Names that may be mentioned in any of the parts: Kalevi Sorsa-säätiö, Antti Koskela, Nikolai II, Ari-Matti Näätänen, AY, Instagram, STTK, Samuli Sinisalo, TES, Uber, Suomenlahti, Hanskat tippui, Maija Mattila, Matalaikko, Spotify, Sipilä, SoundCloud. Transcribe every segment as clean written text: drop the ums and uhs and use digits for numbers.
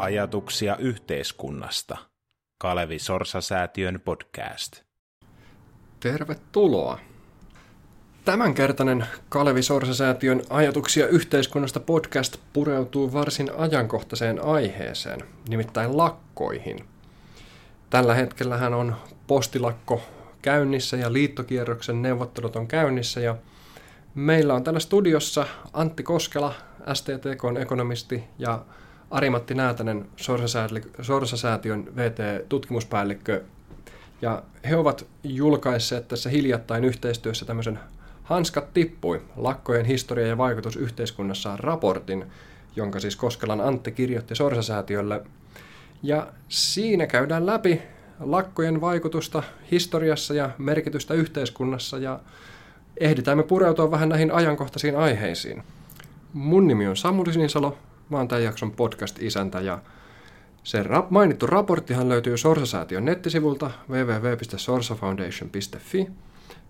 Ajatuksia yhteiskunnasta. Kalevi Sorsa-säätiön podcast. Tervetuloa. Tämänkertainen Kalevi Sorsa-säätiön Ajatuksia yhteiskunnasta podcast pureutuu varsin ajankohtaiseen aiheeseen, nimittäin lakkoihin. Tällä hetkellähän on postilakko käynnissä ja liittokierroksen neuvottelut on käynnissä ja meillä on täällä studiossa Antti Koskela, STTK:n ekonomisti ja Ari-Matti Näätänen, Sorsa-säätiön VT-tutkimuspäällikkö, ja he ovat julkaisseet tässä hiljattain yhteistyössä tämmöisen Hanskat tippui, lakkojen historia ja vaikutus yhteiskunnassa raportin, jonka siis Koskelan Antti kirjoitti Sorsa-säätiölle. Ja siinä käydään läpi lakkojen vaikutusta historiassa ja merkitystä yhteiskunnassa, ja ehditään me pureutua vähän näihin ajankohtaisiin aiheisiin. Mun nimi on Samuli Sinisalo. Mä oon tämän jakson podcast-isäntä, ja se mainittu raporttihan löytyy Sorsa-säätiön nettisivulta www.sorsafoundation.fi.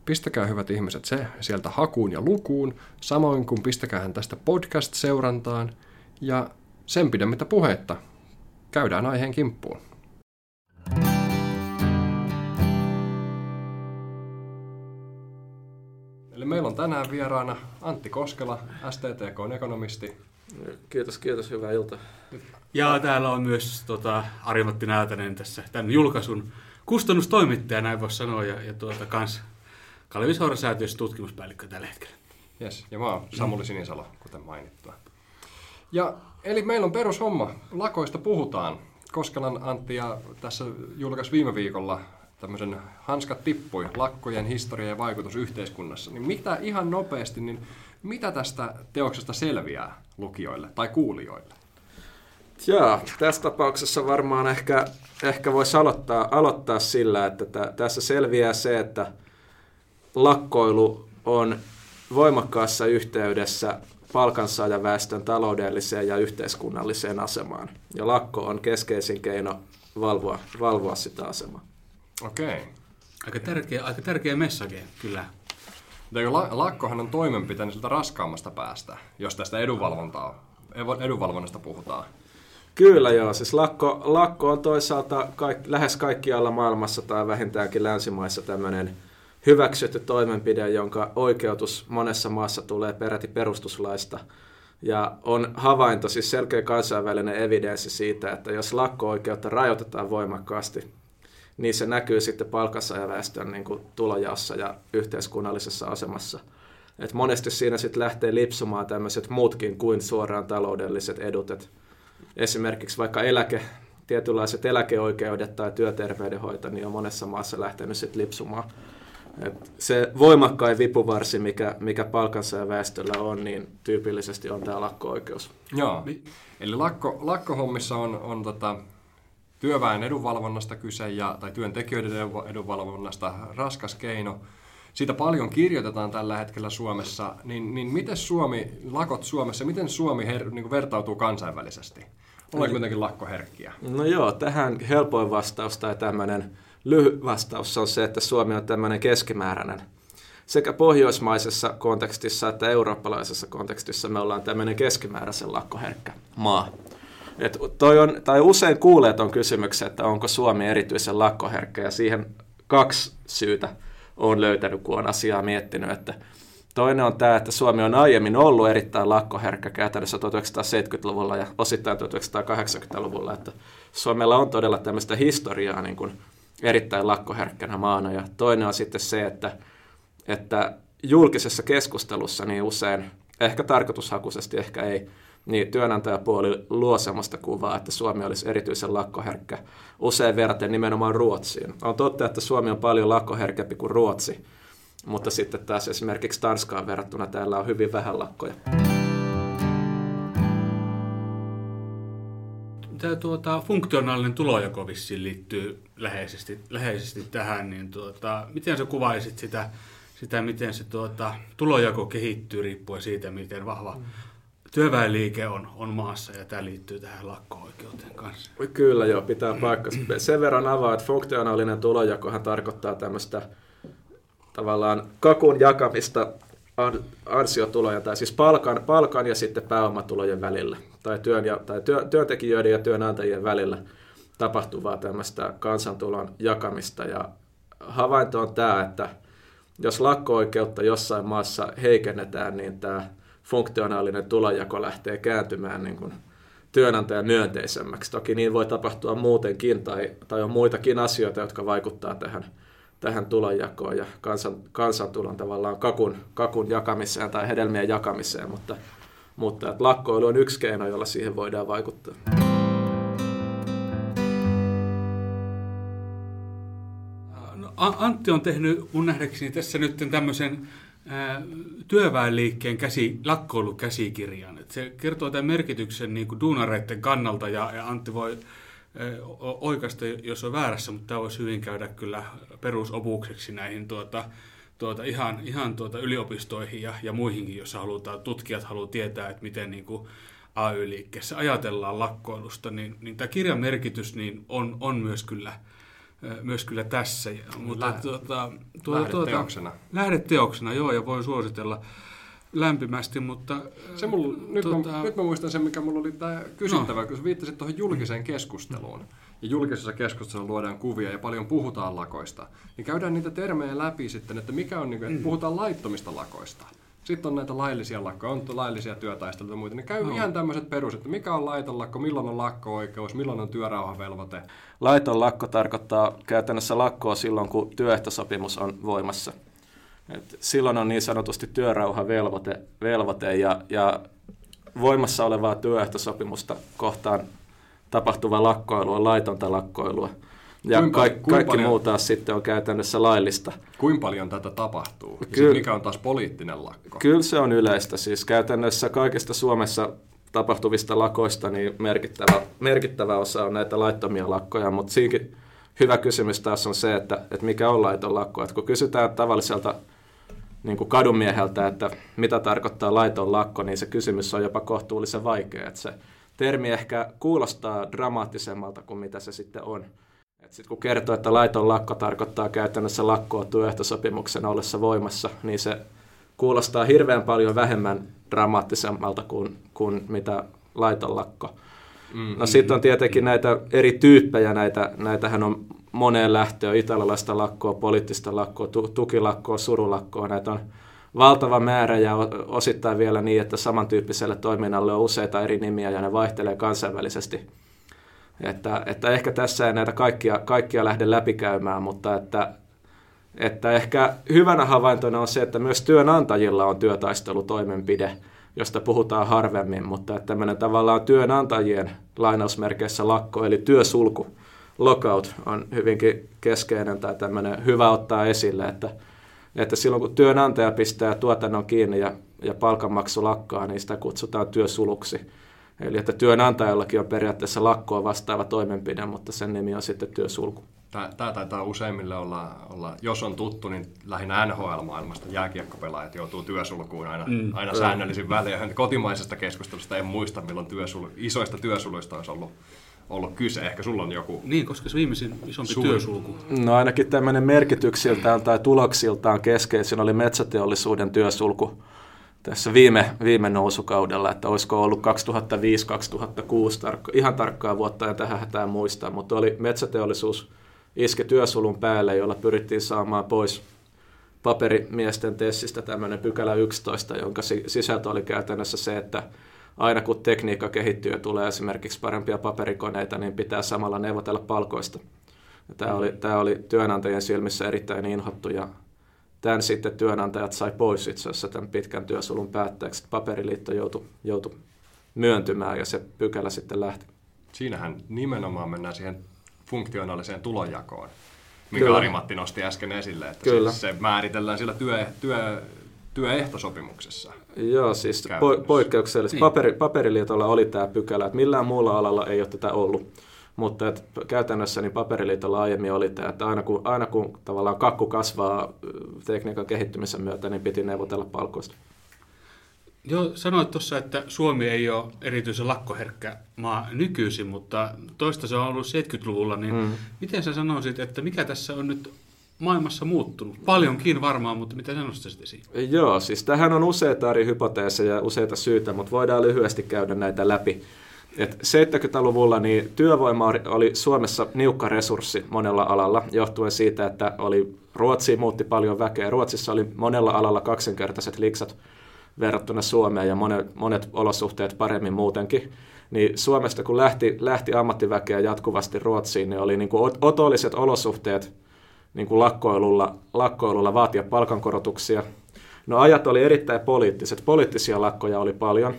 Pistäkää hyvät ihmiset se sieltä hakuun ja lukuun, samoin kuin pistäkäähän tästä podcast-seurantaan, ja sen pidemmittä puheitta käydään aiheen kimppuun. Eli meillä on tänään vieraana Antti Koskela, STTK:n ekonomisti. Kiitos, hyvää iltaa. Ja täällä on myös Ari-Matti Näätänen tässä tämän julkaisun kustannustoimittaja, näin voisi sanoa, ja kans Kalevi Sorsa-säätiössä tutkimuspäällikkö tällä hetkellä. Yes, ja mä oon Samuli Sinisalo, kuten mainittua. Ja eli meillä on perushomma, lakoista puhutaan. Koskelan Antti ja tässä julkaisi viime viikolla tämmöisen Hanskat tippui, lakkojen historia ja vaikutus yhteiskunnassa. Niin mitä ihan nopeasti, niin mitä tästä teoksesta selviää lukijoille tai kuulijoille? Joo, tässä tapauksessa varmaan ehkä voisi aloittaa sillä, että tässä selviää se, että lakkoilu on voimakkaassa yhteydessä palkansaajaväestön taloudelliseen ja yhteiskunnalliseen asemaan. Ja lakko on keskeisin keino valvoa sitä asemaa. Okei. Aika tärkeä message, kyllä. Lakkohan on toimenpiteen siltä raskaammasta päästä, jos tästä edunvalvonnasta puhutaan. Kyllä joo, siis lakko on toisaalta lähes kaikkialla maailmassa tai vähintäänkin länsimaissa tämmöinen hyväksytty toimenpide, jonka oikeutus monessa maassa tulee peräti perustuslaista. Ja on havainto, siis selkeä kansainvälinen evidenssi siitä, että jos lakko-oikeutta rajoitetaan voimakkaasti, niin se näkyy sitten palkansaajaväestön niin kuin tulojaossa ja yhteiskunnallisessa asemassa. Et monesti siinä sitten lähtee lipsumaan tämmöiset muutkin kuin suoraan taloudelliset edut. Et esimerkiksi vaikka tietynlaiset eläkeoikeudet tai työterveydenhoito niin on monessa maassa lähtenyt sitten lipsumaan. Et se voimakkain vipuvarsi, mikä palkansaajaväestöllä on, niin tyypillisesti on tämä lakko-oikeus. Joo, eli lakkohommissa on työväen edunvalvonnasta kyse, tai työntekijöiden edunvalvonnasta, raskas keino. Siitä paljon kirjoitetaan tällä hetkellä Suomessa, niin miten lakot Suomessa, miten Suomi niin vertautuu kansainvälisesti? Ollaan kuitenkin lakkoherkkiä. No joo, tähän helpoin vastaus tai tämmöinen lyhyt vastaus on se, että Suomi on tämmöinen keskimääräinen. Sekä pohjoismaisessa kontekstissa että eurooppalaisessa kontekstissa me ollaan tämmöinen keskimääräisen lakkoherkkä maa. Usein kuulee tuon kysymyksen, että onko Suomi erityisen lakkoherkkä, ja siihen kaksi syytä olen löytänyt, kun olen asiaa miettinyt. Että toinen on tämä, että Suomi on aiemmin ollut erittäin lakkoherkkä käytännössä 1970-luvulla ja osittain 1980-luvulla. Että Suomella on todella tämmöistä historiaa niin kuin erittäin lakkoherkkänä maana, ja toinen on sitten se, että julkisessa keskustelussa niin usein, ehkä tarkoitushakuisesti, ehkä ei, niin työnantajapuoli luo sellaista kuvaa, että Suomi olisi erityisen lakkoherkkä, usein verraten nimenomaan Ruotsiin. On totta, että Suomi on paljon lakkoherkempi kuin Ruotsi, mutta sitten taas esimerkiksi Tanskaan verrattuna täällä on hyvin vähän lakkoja. Tämä funktionaalinen tulojako vissiin liittyy läheisesti tähän, niin miten sä kuvaisit sitä miten se tulojako kehittyy riippuen siitä, miten vahva työväenliike on maassa, ja tämä liittyy tähän lakko-oikeuteen kanssa. Kyllä joo, pitää paikkansa. Sen verran avaa, että funktionaalinen tulonjakohan tarkoittaa tämmöistä tavallaan kakun jakamista ansiotulojen tai siis palkan ja sitten pääomatulojen välillä tai työntekijöiden ja työnantajien välillä tapahtuvaa tämmöistä kansantulon jakamista. Ja havainto on tämä, että jos lakko-oikeutta jossain maassa heikennetään, niin tämä funktionaalinen tulonjako lähtee kääntymään niin kuin työnantajan myönteisemmäksi. Toki niin voi tapahtua muutenkin tai on muitakin asioita, jotka vaikuttaa tähän tulonjakoon ja kansantulon tavallaan kakun jakamiseen tai hedelmien jakamiseen, mutta lakkoilu on yksi keino, jolla siihen voidaan vaikuttaa. Antti on tehnyt mun nähdäkseni tässä nyt tämmöisen työväenliikkeen lakkoilukäsikirjan. Se kertoo tämän merkityksen niin kuin duunareiden kannalta ja Antti voi oikaista, jos on väärässä, mutta tämä voisi hyvin käydä kyllä perusopukseksi näihin ihan yliopistoihin ja muihinkin, jos halutaan, tutkijat haluaa tietää, että miten niin kuin AY-liikkeessä ajatellaan lakkoilusta, niin tämä kirjan merkitys niin on myös kyllä tässä. Mutta lähdeteoksena. Lähdeteoksena, joo, ja voin suositella lämpimästi, mutta... Nyt mä muistan sen, mikä mulla oli tämä kysyttävä, kun viittasit tuohon julkiseen keskusteluun. Ja julkisessa keskustelussa luodaan kuvia ja paljon puhutaan lakoista. Niin käydään niitä termejä läpi sitten, että mikä on, että puhutaan laittomista lakoista. Sitten on näitä laillisia lakkoja, on laillisia työtaisteluja ja muita. Ne käy ihan tämmöiset perus, että mikä on laiton lakko, milloin on lakko-oikeus, milloin on työrauhavelvoite. Laiton lakko tarkoittaa käytännössä lakkoa silloin, kun työehtosopimus on voimassa. Et silloin on niin sanotusti työrauhavelvoite ja voimassa olevaa työehtosopimusta kohtaan tapahtuva lakkoilu on laitonta lakkoilua. Ja kaikki muu taas sitten on käytännössä laillista. Kuinka paljon tätä tapahtuu? Siis mikä on taas poliittinen lakko? Kyllä se on yleistä. Siis käytännössä kaikista Suomessa tapahtuvista lakoista niin merkittävä osa on näitä laittomia lakkoja, mutta siinkin hyvä kysymys taas on se, että mikä on laiton lakko. Että kun kysytään tavalliselta niin kuin kadunmieheltä, että mitä tarkoittaa laiton lakko, niin se kysymys on jopa kohtuullisen vaikea. Että se termi ehkä kuulostaa dramaattisemmalta kuin mitä se sitten on. Sitten kun kertoo, että laiton lakko tarkoittaa käytännössä lakkoa työehtosopimuksen ollessa voimassa, niin se kuulostaa hirveän paljon vähemmän dramaattisemmalta kuin mitä laiton lakko. No sitten on tietenkin näitä eri tyyppejä, näitähän on moneen lähtöön, italialaista lakkoa, poliittista lakkoa, tukilakkoa, surulakkoa, näitä on valtava määrä ja osittain vielä niin, että samantyyppiselle toiminnalle on useita eri nimiä ja ne vaihtelee kansainvälisesti. Että ehkä tässä ei näitä kaikkia lähde läpikäymään, mutta että ehkä hyvänä havaintona on se, että myös työnantajilla on työtaistelutoimenpide, josta puhutaan harvemmin, mutta että tämmöinen tavallaan työnantajien lainausmerkeissä lakko, eli työsulku, lockout, on hyvinkin keskeinen tai tämmöinen hyvä ottaa esille, että silloin kun työnantaja pistää tuotannon kiinni ja palkanmaksu lakkaa, niin sitä kutsutaan työsuluksi. Eli että työnantajallakin on periaatteessa lakkoa vastaava toimenpide, mutta sen nimi on sitten työsulku. Tämä taitaa useimmille olla, jos on tuttu, niin lähinnä NHL-maailmasta jääkiekkopelaajat joutuu työsulkuun aina säännöllisin väliin. Kotimaisesta keskustelusta en muista, milloin isoista työsuluista olisi ollut kyse. Ehkä sulla on joku... Niin, koska se viimeisin isompi työsulku. No ainakin tämmöinen merkityksiltään tai tuloksiltaan keskeisin oli metsäteollisuuden työsulku. Tässä viime nousukaudella, että olisiko ollut 2005-2006, ihan tarkkaa vuotta en tähän hätään muistaa, mutta oli metsäteollisuus iske työsulun päälle, jolla pyrittiin saamaan pois paperimiesten tessistä tämmöinen pykälä 11, jonka sisältö oli käytännössä se, että aina kun tekniikka kehittyy ja tulee esimerkiksi parempia paperikoneita, niin pitää samalla neuvotella palkoista. Ja tämä oli työnantajien silmissä erittäin inhottu ja tämän sitten työnantajat sai pois itse asiassa tämän pitkän työsulun päätteeksi. Paperiliitto joutui myöntymään ja se pykälä sitten lähti. Siinähän nimenomaan mennään siihen funktionaaliseen tulonjakoon, minkä Ari-Matti nosti äsken esille, että se määritellään sillä työehtosopimuksessa. Joo, siis poikkeuksellisesti. Niin. Paperiliitolla oli tämä pykälä, että millään muulla alalla ei ole tätä ollut. Mutta että käytännössä niin paperiliitolla aiemmin oli tämä, että aina kun tavallaan kakku kasvaa tekniikan kehittymisen myötä, niin piti neuvotella palkoista. Joo, sanoit tuossa, että Suomi ei ole erityisen lakkoherkkä maa nykyisin, mutta toista se on ollut 70-luvulla. Niin miten sä sanoisit, että mikä tässä on nyt maailmassa muuttunut? Paljonkin varmaan, mutta mitä sä nostaisit esiin? Joo, siis tähän on useita eri hypoteeseja ja useita syitä, mutta voidaan lyhyesti käydä näitä läpi. Et 70-luvulla niin työvoima oli Suomessa niukka resurssi monella alalla, johtuen siitä, että Ruotsiin muutti paljon väkeä. Ruotsissa oli monella alalla kaksinkertaiset liksat verrattuna Suomeen ja monet olosuhteet paremmin muutenkin. Niin Suomesta kun lähti ammattiväkeä jatkuvasti Ruotsiin, niin oli niin kuin otolliset olosuhteet niin kuin lakkoilulla vaatia palkankorotuksia. No ajat oli erittäin poliittiset. Poliittisia lakkoja oli paljon.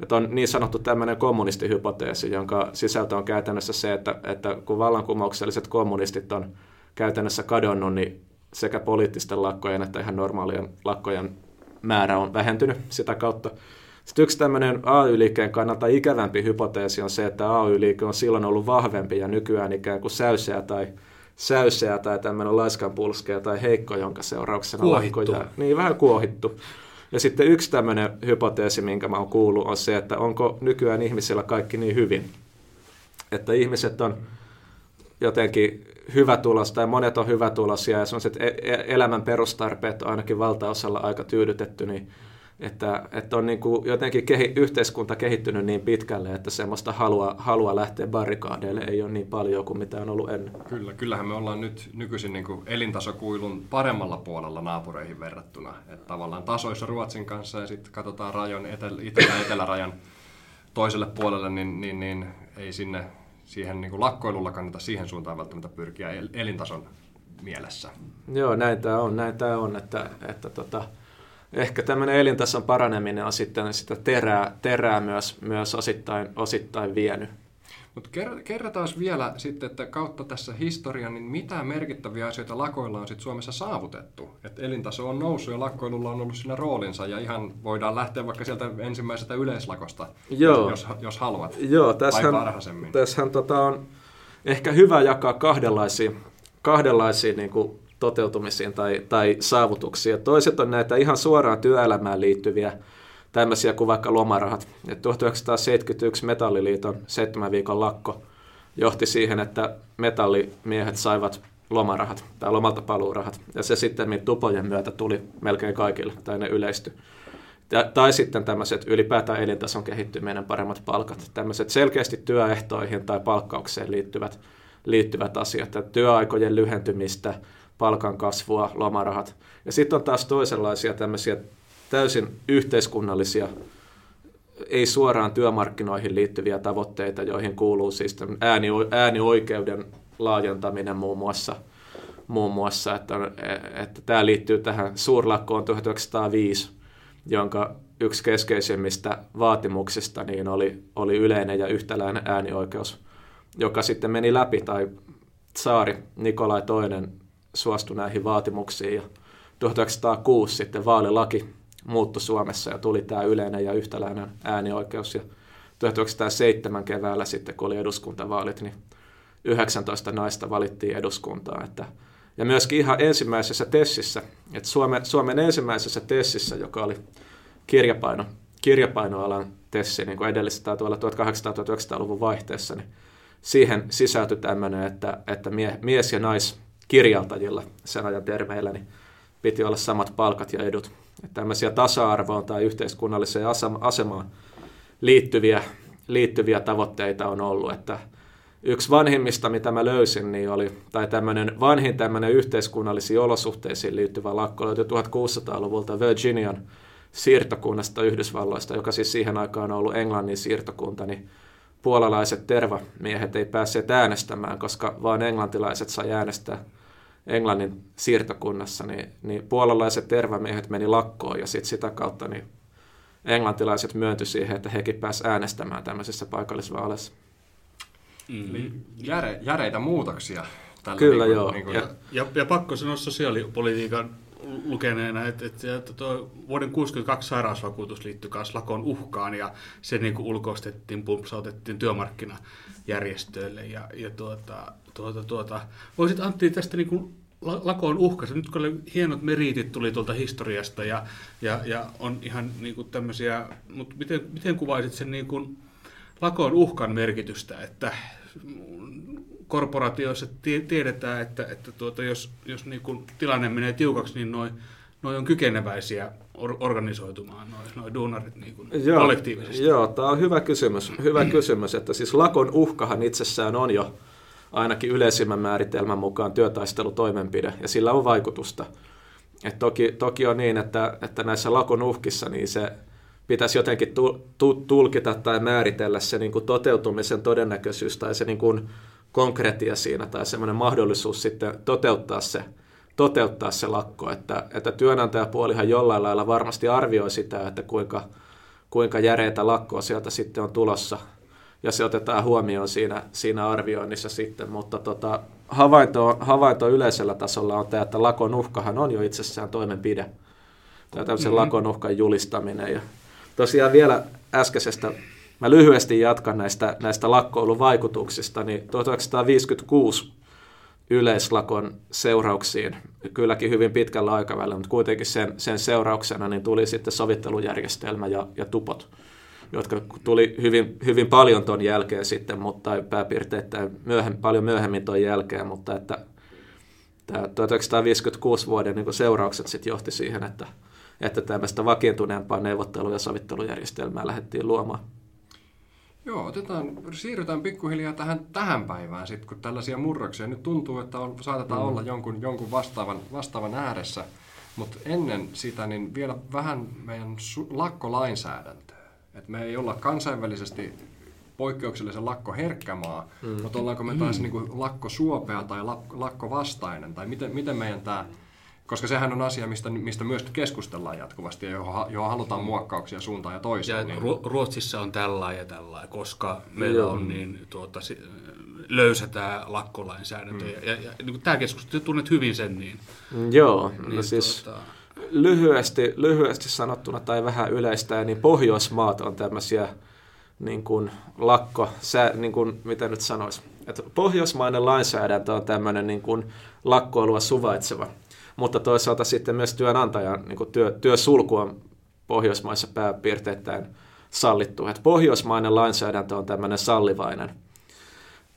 Että on niin sanottu tämmöinen kommunistihypoteesi, jonka sisältö on käytännössä se, että kun vallankumoukselliset kommunistit on käytännössä kadonnut, niin sekä poliittisten lakkojen että ihan normaalien lakkojen määrä on vähentynyt sitä kautta. Sitten yksi tämmöinen AY-liikkeen kannalta ikävämpi hypoteesi on se, että AY-liike on silloin ollut vahvempi ja nykyään ikään kuin säyseä tai tämmöinen laiskanpulskeja tai heikko, jonka seurauksena kuohittu. Lakkoja. Niin, vähän kuohittu. Ja sitten yksi tämmöinen hypoteesi, minkä mä oon kuullut, on se, että onko nykyään ihmisillä kaikki niin hyvin. Että ihmiset on jotenkin hyvätuloisia tai monet on hyvätuloisia ja sellaiset elämän perustarpeet on ainakin valtaosalla aika tyydytetty, niin että on niin kuin jotenkin yhteiskunta kehittynyt niin pitkälle, että semmoista halua lähteä barrikaadeille ei ole niin paljon kuin mitä on ollut ennen. Kyllä, kyllähän me ollaan nyt nykyisin niin kuin elintasokuilun paremmalla puolella naapureihin verrattuna. Että tavallaan tasoissa Ruotsin kanssa ja sitten katsotaan rajan etelärajan toiselle puolelle, niin ei siihen niin kuin lakkoilulla kannata siihen suuntaan välttämättä pyrkiä elintason mielessä. Joo, näin tämä on, että ehkä tämmöinen elintason paraneminen on sitten sitä terää myös osittain vienyt. Mutta kerrataan vielä sitten, että kautta tässä historian, niin mitä merkittäviä asioita lakoilla on sitten Suomessa saavutettu? Että elintaso on noussut ja lakkoilulla on ollut siinä roolinsa ja ihan voidaan lähteä vaikka sieltä ensimmäisestä yleislakosta, jos haluat. Joo, tässähän on ehkä hyvä jakaa kahdenlaisia niin kuin toteutumisiin tai saavutuksiin. Toiset on näitä ihan suoraan työelämään liittyviä tämmöisiä kuin vaikka lomarahat. Et 1971 Metalliliiton 7 viikon lakko johti siihen, että metallimiehet saivat lomarahat tai lomaltapaluurahat. Ja se sitten tupojen myötä tuli melkein kaikille tai ne yleistyi. Tai sitten tämmöiset ylipäätään elintason kehittyminen, paremmat palkat. Tämmöiset selkeästi työehtoihin tai palkkaukseen liittyvät asiat. Työaikojen lyhentymistä, palkan kasvua, lomarahat. Ja sitten on taas toisenlaisia tämmöisiä täysin yhteiskunnallisia, ei suoraan työmarkkinoihin liittyviä tavoitteita, joihin kuuluu siis äänioikeuden laajentaminen muun muassa että tämä liittyy tähän suurlakkoon 1905, jonka yksi keskeisimmistä vaatimuksista niin oli yleinen ja yhtäläinen äänioikeus, joka sitten meni läpi, tai tsaari Nikolai II suostui näihin vaatimuksiin, ja 1906 sitten vaalilaki muuttui Suomessa ja tuli tämä yleinen ja yhtäläinen äänioikeus, ja 1907 keväällä sitten, kun oli eduskuntavaalit, niin 19 naista valittiin eduskuntaan. Ja myöskin ihan ensimmäisessä tessissä, että Suomen ensimmäisessä tessissä, joka oli kirjapainoalan tessi, niin kuin edellistetään tuolla 1800-1900-luvun vaihteessa, niin siihen sisältyi tämmöinen, että mies- ja naiskirjaltajilla, sen ajan termeillä, niin piti olla samat palkat ja edut. Että tämmöisiä tasa-arvoon tai yhteiskunnalliseen asemaan liittyviä tavoitteita on ollut. Että yksi vanhimmista, mitä mä löysin, niin oli, tai vanhin yhteiskunnallisiin olosuhteisiin liittyvä lakko löytyi 1600-luvulta Virginian siirtokunnasta Yhdysvalloista, joka siis siihen aikaan on ollut Englannin siirtokunta, niin puolalaiset tervamiehet ei päässeet äänestämään, koska vain englantilaiset sai äänestää Englannin siirtokunnassa, niin puolalaiset tervamiehet meni lakkoon ja sitten sitä kautta niin englantilaiset myöntyi siihen, että hekin pääsivät äänestämään tämmöisessä paikallisvaaleissa. Eli järeitä muutoksia. Tällä kyllä niin kuin, joo. Niin kuin ja pakko sanoa sosiaalipolitiikan lukeneena, että vuoden 1962 sairausvakuutus liittyi myös lakon uhkaan ja se niin kuin ulkoistettiin, pumpsautettiin työmarkkinajärjestöille. Voisit Antti tästä niin kuin lakon uhkasta, nyt kun hienot meriitit tuli tuolta historiasta ja on ihan niin kuin tämmöisiä, mutta miten kuvaisit sen niin kuin lakon uhkan merkitystä, että korporatioissa tiedetään, että jos niin kuin tilanne menee tiukaksi, niin noi on kykeneväisiä organisoitumaan, noi duunarit niin kuin kollektiivisesti. Joo, tämä on hyvä kysymys, että siis lakon uhkahan itsessään on jo ainakin yleisimmän määritelmän mukaan työtaistelutoimenpide, ja sillä on vaikutusta. Et toki on niin, että näissä lakon uhkissa niin se pitäisi jotenkin tulkita tai määritellä se niin kuin toteutumisen todennäköisyys tai se niin kuin konkretia siinä tai semmoinen mahdollisuus sitten toteuttaa se lakko. Että työnantajapuolihan jollain lailla varmasti arvioi sitä, että kuinka järeitä lakkoa sieltä sitten on tulossa. Ja se otetaan huomioon siinä arvioinnissa sitten, mutta havainto yleisellä tasolla on tämä, että lakon uhkahan on jo itsessään toimenpide. Tai tämmöisen lakon uhkan julistaminen. Ja tosiaan vielä äskeisestä, mä lyhyesti jatkan näistä lakkoilun vaikutuksista, niin 1956 yleislakon seurauksiin, kylläkin hyvin pitkällä aikavälillä, mutta kuitenkin sen seurauksena niin tuli sitten sovittelujärjestelmä ja tupot, jotka tuli hyvin, hyvin paljon ton jälkeen sitten, mutta pääpiirteittäin paljon myöhemmin ton jälkeen, mutta että tämä 1956 vuoden niin seuraukset sit johti siihen, että tällaista vakiintuneempaa neuvottelu- ja sovittelujärjestelmää lähdettiin luomaan. Joo, siirrytään pikkuhiljaa tähän päivään, sit, kun tällaisia murroksia nyt tuntuu, että saatetaan olla jonkun vastaavan ääressä, mutta ennen sitä niin vielä vähän meidän lakkolainsäädäntöä. Et me ei olla kansainvälisesti poikkeuksellisen lakkoherkkämaa, mutta ollaanko me taas niin lakkosuopea tai lakkovastainen, tai miten meidän tämä, koska sehän on asia, mistä myöskin keskustellaan jatkuvasti ja johon halutaan muokkauksia suuntaan ja toiseen. Ja niin. Ruotsissa on tällainen, koska meillä on niin löysä tämä lakkolainsäädäntö, ja niin tämä keskustelu, tunnet hyvin sen, niin... Joo, niin, siis... Lyhyesti sanottuna tai vähän yleistäen, niin Pohjoismaat on tämmöisiä niin kuin niin kuin, mitä nyt sanoisi, että pohjoismainen lainsäädäntö on tämmöinen niin kuin lakkoilua suvaitseva, mutta toisaalta sitten myös työnantajan niin kuin työsulku on Pohjoismaissa pääpiirteittäin sallittu. Että pohjoismainen lainsäädäntö on tämmöinen sallivainen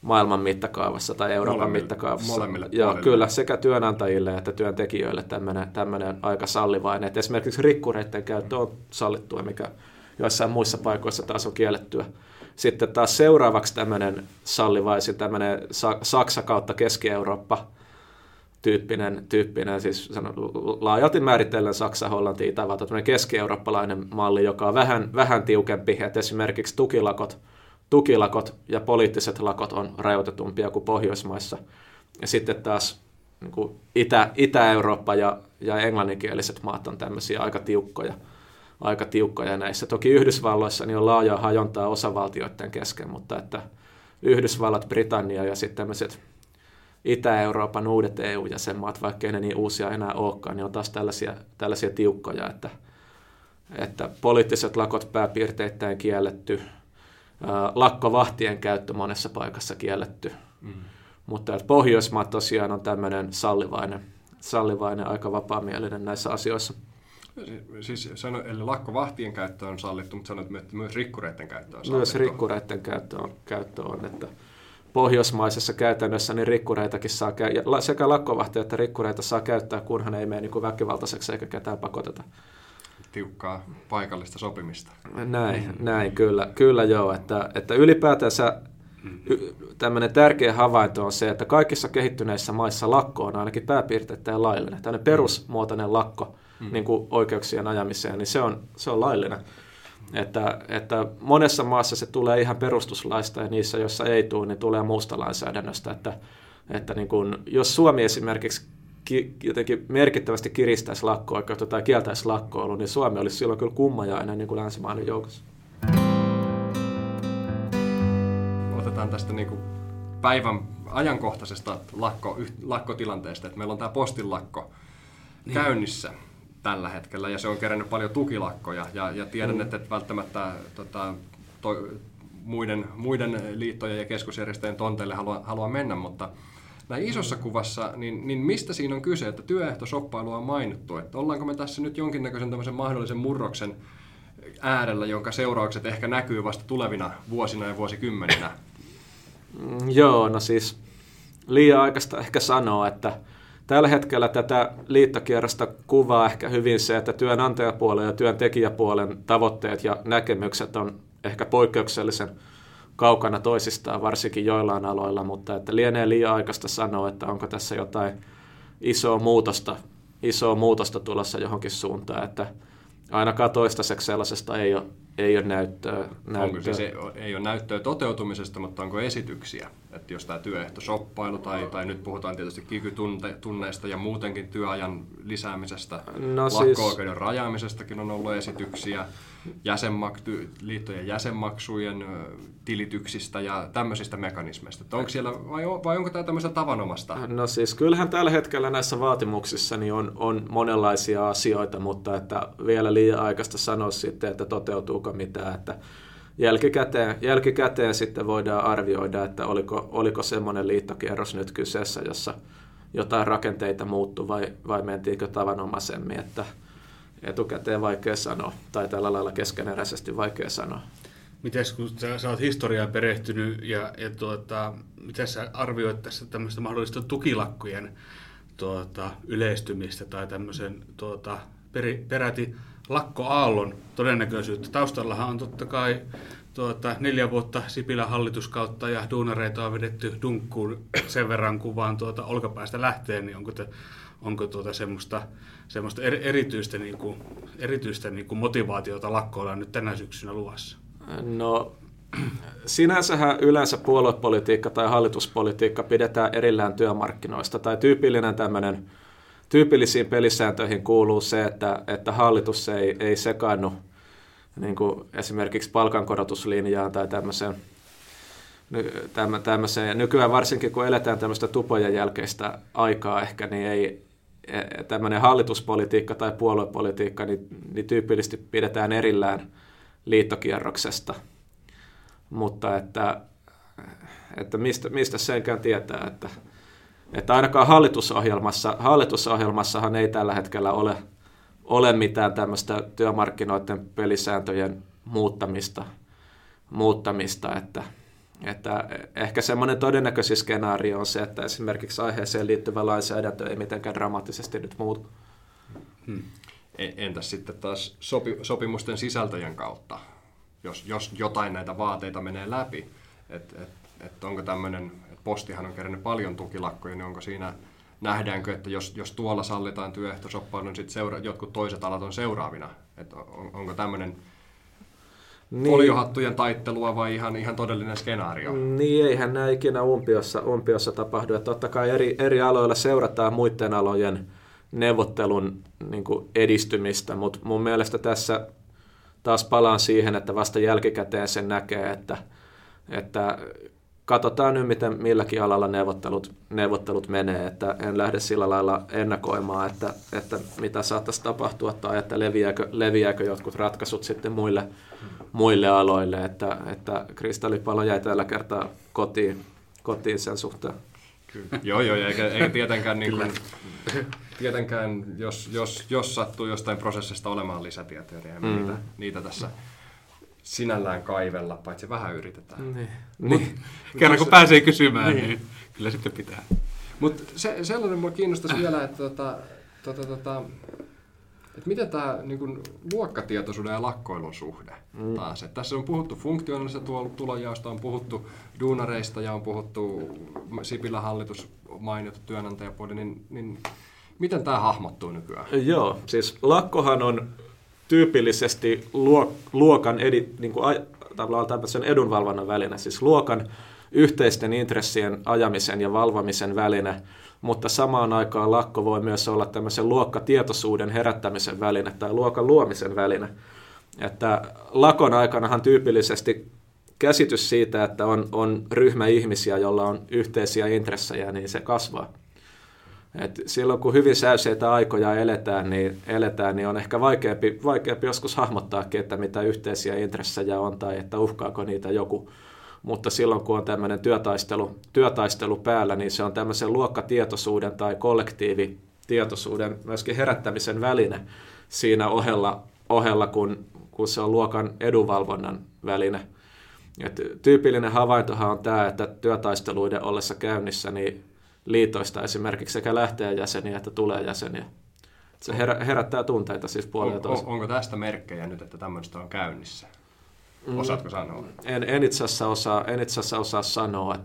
maailman mittakaavassa tai Euroopan mittakaavassa. Molemmille puolille. Kyllä, sekä työnantajille että työntekijöille tämmöinen aika sallivainen. Et esimerkiksi rikkureiden käyttö on sallittua, mikä joissain muissa paikoissa taas on kiellettyä. Sitten taas seuraavaksi tämmöinen sallivaisin, tämmöinen Saksa kautta Keski-Eurooppa tyyppinen siis laajalti määritellen Saksa, Hollanti, Itävalta, tämmöinen keski-eurooppalainen malli, joka on vähän tiukempi, että esimerkiksi tukilakot ja poliittiset lakot on rajoitetumpia kuin Pohjoismaissa. Ja sitten taas niin kuin Itä-Eurooppa ja englanninkieliset maat on tämmöisiä aika tiukkoja näissä. Toki Yhdysvalloissa niin on laajaa hajontaa osavaltioiden kesken, mutta että Yhdysvallat, Britannia ja sitten tämmöiset Itä-Euroopan uudet EU-jäsenmaat, vaikkei ne niin uusia enää olekaan, niin on taas tällaisia tiukkoja, että poliittiset lakot pääpiirteittäin kielletty, lakkovahtien käyttö monessa paikassa kielletty, mutta Pohjoismaat tosiaan on tämmöinen sallivainen, aika vapaamielinen näissä asioissa. Siis eli lakkovahtien käyttö on sallittu, mutta sanoit, että myös rikkureiden käyttö on sallittu. Myös rikkureiden käyttö on, että pohjoismaisessa käytännössä niin rikkureitakin saa sekä lakkovahtia että rikkureita saa käyttää, kunhan ei mene niin väkivaltaiseksi eikä ketään pakoteta. Tiukkaa paikallista sopimista. Näin kyllä joo, että ylipäätänsä tämmöinen tärkeä havainto on se, että kaikissa kehittyneissä maissa lakko on ainakin pääpiirteittäin laillinen. Tällainen perusmuotoinen lakko niin kuin oikeuksien ajamiseen, niin se on laillinen. Että monessa maassa se tulee ihan perustuslaista ja niissä, joissa ei tule, niin tulee muusta lainsäädännöstä. Että niin kuin, jos Suomi esimerkiksi jotenkin merkittävästi kiristäisi lakko-oikeutta tai kieltäisi lakkoilu, niin Suomi olisi silloin kyllä kummajainen niin kuin länsimaiden joukossa. Otetaan tästä niin kuin päivän ajankohtaisesta lakkotilanteesta, että meillä on tämä postilakko käynnissä tällä hetkellä, ja se on kerännyt paljon tukilakkoja, ja tiedän, että välttämättä muiden liittojen ja keskusjärjestöjen tonteille haluaa mennä, mutta näin isossa kuvassa, niin mistä siinä on kyse, että työehtosoppailua on mainittu, että ollaanko me tässä nyt jonkinnäköisen tämmöisen mahdollisen murroksen äärellä, jonka seuraukset ehkä näkyy vasta tulevina vuosina ja vuosikymmeninä? Joo, no siis liian aikaista ehkä sanoa, että tällä hetkellä tätä liittokierrosta kuvaa ehkä hyvin se, että työnantajapuolen ja työntekijäpuolen tavoitteet ja näkemykset on ehkä poikkeuksellisen kaukana toisistaan, varsinkin joillain aloilla, mutta että lienee liian aikaista sanoa, että onko tässä jotain isoa muutosta tulossa johonkin suuntaan, että ainakaan toistaiseksi sellaisesta ei ole näyttöä. Onko siis ei ole näyttöä toteutumisesta, mutta onko esityksiä? Että jos tämä työehtosoppailu tai nyt puhutaan tietysti kikytunneista ja muutenkin työajan lisäämisestä, lakko-oikeuden rajaamisestakin on ollut esityksiä, liittojen jäsenmaksujen tilityksistä ja tämmöisistä mekanismeista. Että onko siellä, vai onko tämä tämmöistä tavanomasta? No siis kyllähän tällä hetkellä näissä vaatimuksissa niin on monenlaisia asioita, mutta että vielä liian aikaista sanoa sitten, että toteutuuko mitään, että jälkikäteen sitten voidaan arvioida, että oliko semmoinen liittokierros nyt kyseessä, jossa jotain rakenteita muuttui vai mentiinkö tavanomaisemmin, että etukäteen vaikea sanoa tai tällä lailla keskeneräisesti vaikea sanoa. Mitäs kun sä oot historiaa perehtynyt ja mitäs sä arvioit tässä tämmöistä mahdollista tukilakkojen yleistymistä tai tämmöisen peräti lakkoaallon todennäköisyyttä? Taustallahan on totta kai 4 vuotta Sipilän hallituskautta ja duunareita on vedetty dunkkuun sen verran, kun vaan olkapäästä lähtee, niin onko semmoista erityistä motivaatiota lakkoilla nyt tänä syksynä luvassa? No sinänsähän yleensä puoluepolitiikka tai hallituspolitiikka pidetään erillään työmarkkinoista tai tyypillisiin pelisääntöihin kuuluu se, että hallitus ei sekaannu niin kuin esimerkiksi palkankorotuslinjaan tai tämmöiseen. Ja nykyään varsinkin, kun eletään tämmöistä tupojen jälkeistä aikaa ehkä, niin ei tämmöinen hallituspolitiikka tai puoluepolitiikka niin tyypillisesti pidetään erillään liittokierroksesta. Mutta että mistä senkään tietää, että ainakaan hallitusohjelmassahan ei tällä hetkellä ole mitään tämmöistä työmarkkinoiden pelisääntöjen muuttamista, että ehkä semmoinen todennäköisin skenaario on se, että esimerkiksi aiheeseen liittyvä lainsäädäntö ei mitenkään dramaattisesti nyt muutu. Entäs sitten taas sopimusten sisältöjen kautta, jos jotain näitä vaateita menee läpi, että onko tämmöinen, Postihan on kerännyt paljon tukilakkoja, niin onko siinä, nähdäänkö, että jos tuolla sallitaan työehtosoppailu, niin sitten jotkut toiset alat on seuraavina? Että onko tämmöinen foliohattujen taittelua vai ihan todellinen skenaario? Niin, eihän nämä ikinä umpiossa tapahdu. Ja totta kai eri aloilla seurataan muiden alojen neuvottelun niin kuin edistymistä, mutta mun mielestä tässä taas palaan siihen, että vasta jälkikäteen sen näkee, että katsotaan nyt, miten milläkin alalla neuvottelut menee, että en lähde sillä lailla ennakoimaan, että mitä saattaisi tapahtua tai että leviääkö jotkut ratkaisut sitten muille aloille, että kristallipalo jäi tällä kertaa kotiin sen suhteen. Kyllä. Joo, eikä tietenkään, niin kuin, tietenkään jos sattuu jostain prosessista olemaan lisätietoja, niin niitä tässä sinällään kaivella, paitsi vähän yritetään. Niin. Kerran kun pääsee kysymään, niin kyllä sitten pitää. Mutta sellainen minua kiinnostaisi vielä, että miten tämä niin luokkatietoisuuden ja lakkoilun suhde taas. Et tässä on puhuttu funktionaalista tulonjaosta, on puhuttu duunareista ja on puhuttu Sipilän hallitus mainittu työnantajapuoli, niin miten tämä hahmottuu nykyään? Joo, siis lakkohan on tyypillisesti luokan niin kuin tavallaan tämmöisen edunvalvonnan väline, siis luokan yhteisten intressien ajamisen ja valvomisen väline, mutta samaan aikaan lakko voi myös olla tämmöisen luokkatietoisuuden herättämisen väline tai luokan luomisen väline. Että lakon aikanahan tyypillisesti käsitys siitä, että on ryhmä ihmisiä, jolla on yhteisiä intressejä, niin se kasvaa. Et silloin kun hyvin säyseitä aikoja eletään, niin on ehkä vaikeampi joskus hahmottaakin, että mitä yhteisiä intressejä on tai että uhkaako niitä joku. Mutta silloin kun on tämmöinen työtaistelu päällä, niin se on tämmöisen luokkatietoisuuden tai kollektiivitietoisuuden myöskin herättämisen väline siinä ohella kun se on luokan edunvalvonnan väline. Et tyypillinen havaintohan on tämä, että työtaisteluiden ollessa käynnissä, niin liitoista esimerkiksi sekä lähtee jäseniä että tulee jäseniä. Se herättää tunteita siis puoleen toiseen. Onko tästä merkkejä nyt, että tämmöistä on käynnissä? Osaatko sanoa? En itse asiassa osaa sanoa,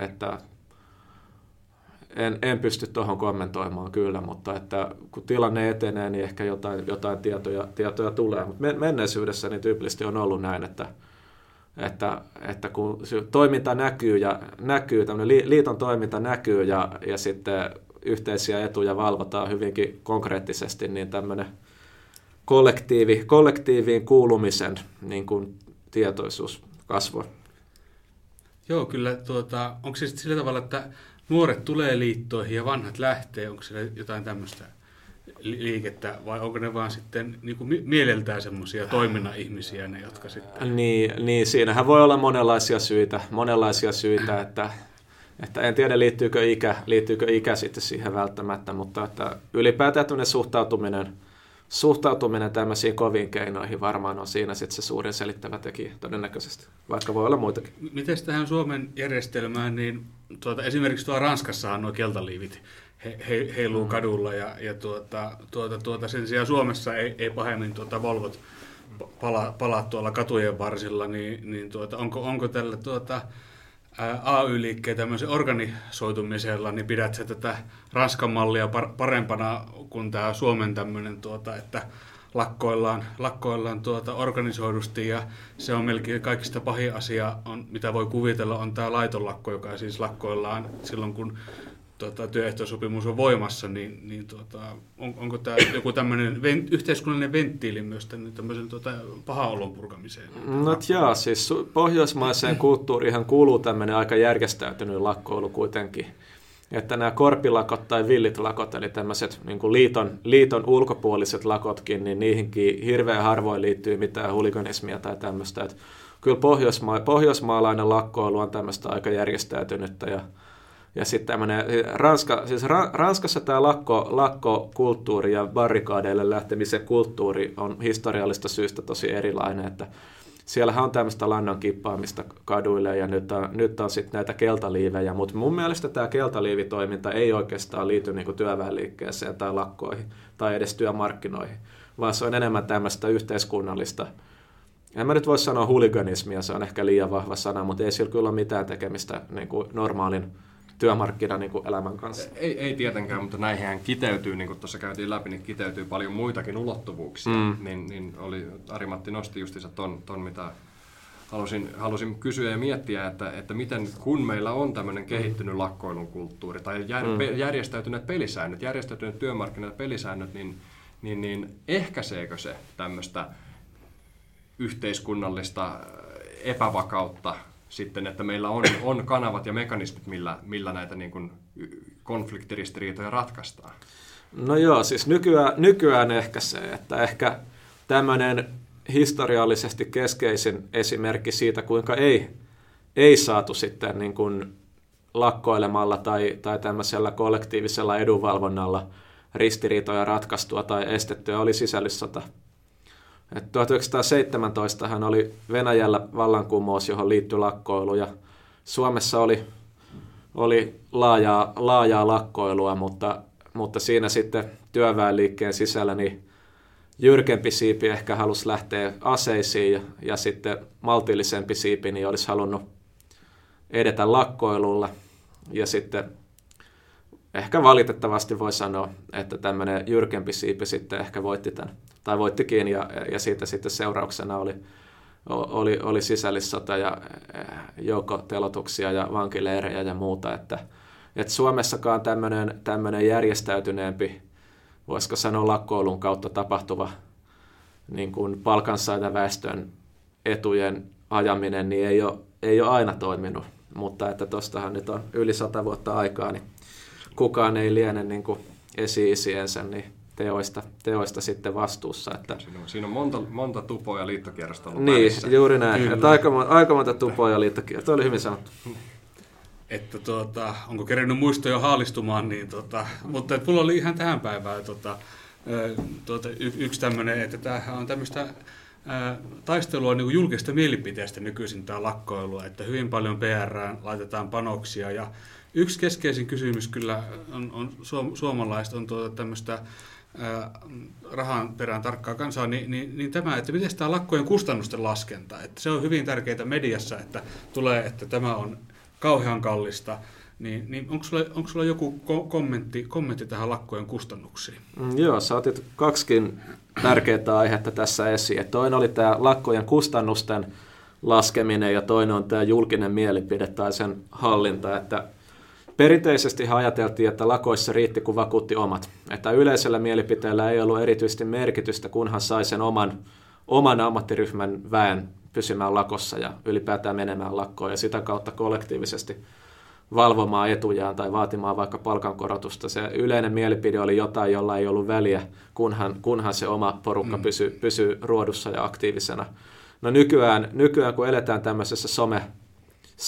että en pysty tuohon kommentoimaan kyllä, mutta että kun tilanne etenee, niin ehkä jotain tietoja tulee. Mutta menneisyydessä niin tyypillisesti on ollut näin, että kun toiminta näkyy, tämmöinen liiton toiminta näkyy ja sitten yhteisiä etuja valvotaan hyvinkin konkreettisesti, niin tämmöinen kollektiiviin kuulumisen niin kuin tietoisuus kasvoi. Joo, kyllä. Onko se sillä tavalla, että nuoret tulee liittoihin ja vanhat lähtee, onko siellä jotain tämmöistä liikettä vai onko ne vaan sitten niin kuin mieleltään semmoisia toiminnan ihmisiä ne, jotka sitten... Niin, siinähän voi olla monenlaisia syitä, että en tiedä liittyykö ikä sitten siihen välttämättä, mutta että ylipäätään suhtautuminen tämmöisiin koviin keinoihin varmaan on siinä sitten se suurin selittävä tekijä todennäköisesti, vaikka voi olla muitakin. Miten tähän Suomen järjestelmään, niin esimerkiksi tuolla Ranskassahan nuo keltaliivit heiluu kadulla ja sen sijaan Suomessa ei pahemmin volvot palaa tuolla katujen varsilla, niin onko tällä AY-liikkeen tämmöisen organisoitumisella, niin pidätkö tätä Ranskan mallia parempana kuin tämä Suomen tämmöinen, että lakkoillaan organisoidusti ja se on melkein kaikista pahin asia, mitä voi kuvitella, on tämä laiton lakko, joka siis lakkoillaan silloin, kun työehtosopimus on voimassa, onko tämä joku tämmöinen yhteiskunnallinen venttiili myös tämmöisen pahan olon purkamiseen? No jaa, siis pohjoismaiseen kulttuuriinhan kuuluu tämmöinen aika järjestäytynyt lakkoilu kuitenkin, että nämä korpilakot tai villit lakot, eli tämmöiset niin kuin liiton ulkopuoliset lakotkin, niin niihinkin hirveän harvoin liittyy mitään huliganismia tai tämmöistä, että kyllä pohjoismaalainen lakkoilu on tämmöistä aika järjestäytynyttä ja sitten tämmöinen, Ranskassa tämä lakkokulttuuri ja barrikaadeille lähtemisen kulttuuri on historiallista syystä tosi erilainen, että siellähän on tämmöistä lannan kippaamista kaduille ja nyt on sitten näitä keltaliivejä, mutta mun mielestä tämä keltaliivitoiminta ei oikeastaan liity niinku työväenliikkeeseen tai lakkoihin tai edes työmarkkinoihin, vaan se on enemmän tämmöistä yhteiskunnallista. En mä nyt voi sanoa huliganismia, se on ehkä liian vahva sana, mutta ei sillä kyllä ole mitään tekemistä niinku normaalin työmarkkina niin kuin elämän kanssa. Ei tietenkään, mutta näihin kiteytyy, niin kuin tuossa käytiin läpi, niin kiteytyy paljon muitakin ulottuvuuksia. Niin oli, Ari-Matti nosti justiinsa ton mitä halusin kysyä ja miettiä, että miten, kun meillä on tämmöinen kehittynyt lakkoilun kulttuuri tai järjestäytyneet pelisäännöt, järjestäytyneet työmarkkinat pelisäännöt, niin ehkäiseekö se tämmöistä yhteiskunnallista epävakautta sitten, että meillä on kanavat ja mekanismit, millä näitä niin kuin konfliktiristiriitoja ratkaistaan? No joo, siis nykyään ehkä se, että ehkä tämmöinen historiallisesti keskeisin esimerkki siitä, kuinka ei saatu sitten niin kuin lakkoilemalla tai tämmöisellä kollektiivisella edunvalvonnalla ristiriitoja ratkaistua tai estettyä, oli sisällissota. 1917 oli Venäjällä vallankumous, johon liittyi lakkoilu, ja Suomessa oli laajaa lakkoilua, mutta siinä sitten työväenliikkeen sisällä niin jyrkempi siipi ehkä halusi lähteä aseisiin, ja sitten maltillisempi siipi niin olisi halunnut edetä lakkoilulla, ja sitten ehkä valitettavasti voi sanoa, että tämmöinen jyrkempi siipi sitten ehkä voitti tämän, tai voittikin, ja siitä sitten seurauksena oli sisällissota ja joukkotelotuksia ja vankileirejä ja muuta, että Suomessakaan tämmöinen järjestäytyneempi, voisiko sanoa lakkoilun kautta tapahtuva niin kuin palkansaajaväestön etujen ajaminen, niin ei ole aina toiminut, mutta että tostahan nyt on yli 100 vuotta aikaa, niin kukaan ei liene niin kuin esi-isiensä niin teoista sitten vastuussa. Että... Siinä on monta tupoa liittokierrosta ollut välissä. Niin, juuri näin. Aika monta tupoa liittokierrosta. Tuo oli hyvin sanottu. Että onko kerennyt muisto jo haalistumaan, niin mutta mulla oli ihan tähän päivään yksi tämmöinen, että tämähän on tämmöistä taistelua niin kuin julkista mielipiteestä nykyisin tämä lakkoilua, että hyvin paljon PR:ään laitetaan panoksia. Ja yksi keskeisin kysymys kyllä on suomalaiset on tämmöistä rahan perään tarkkaa kansaa, niin tämä, että miten tämä lakkojen kustannusten laskenta, että se on hyvin tärkeää mediassa, että tulee, että tämä on kauhean kallista, niin onko sulla joku kommentti tähän lakkojen kustannuksiin? Joo, sä otit kaksikin tärkeää aihetta tässä esiin. Toinen oli tämä lakkojen kustannusten laskeminen ja toinen on tämä julkinen mielipide tai sen hallinta, että perinteisesti ajateltiin, että lakoissa riitti, kun vakuutti omat. Että yleisellä mielipiteellä ei ollut erityisesti merkitystä, kunhan sai sen oman ammattiryhmän väen pysymään lakossa ja ylipäätään menemään lakkoon ja sitä kautta kollektiivisesti valvomaan etujaan tai vaatimaan vaikka palkankorotusta. Se yleinen mielipide oli jotain, jolla ei ollut väliä, kunhan se oma porukka pysyy ruodussa ja aktiivisena. No nykyään kun eletään tämmöisessä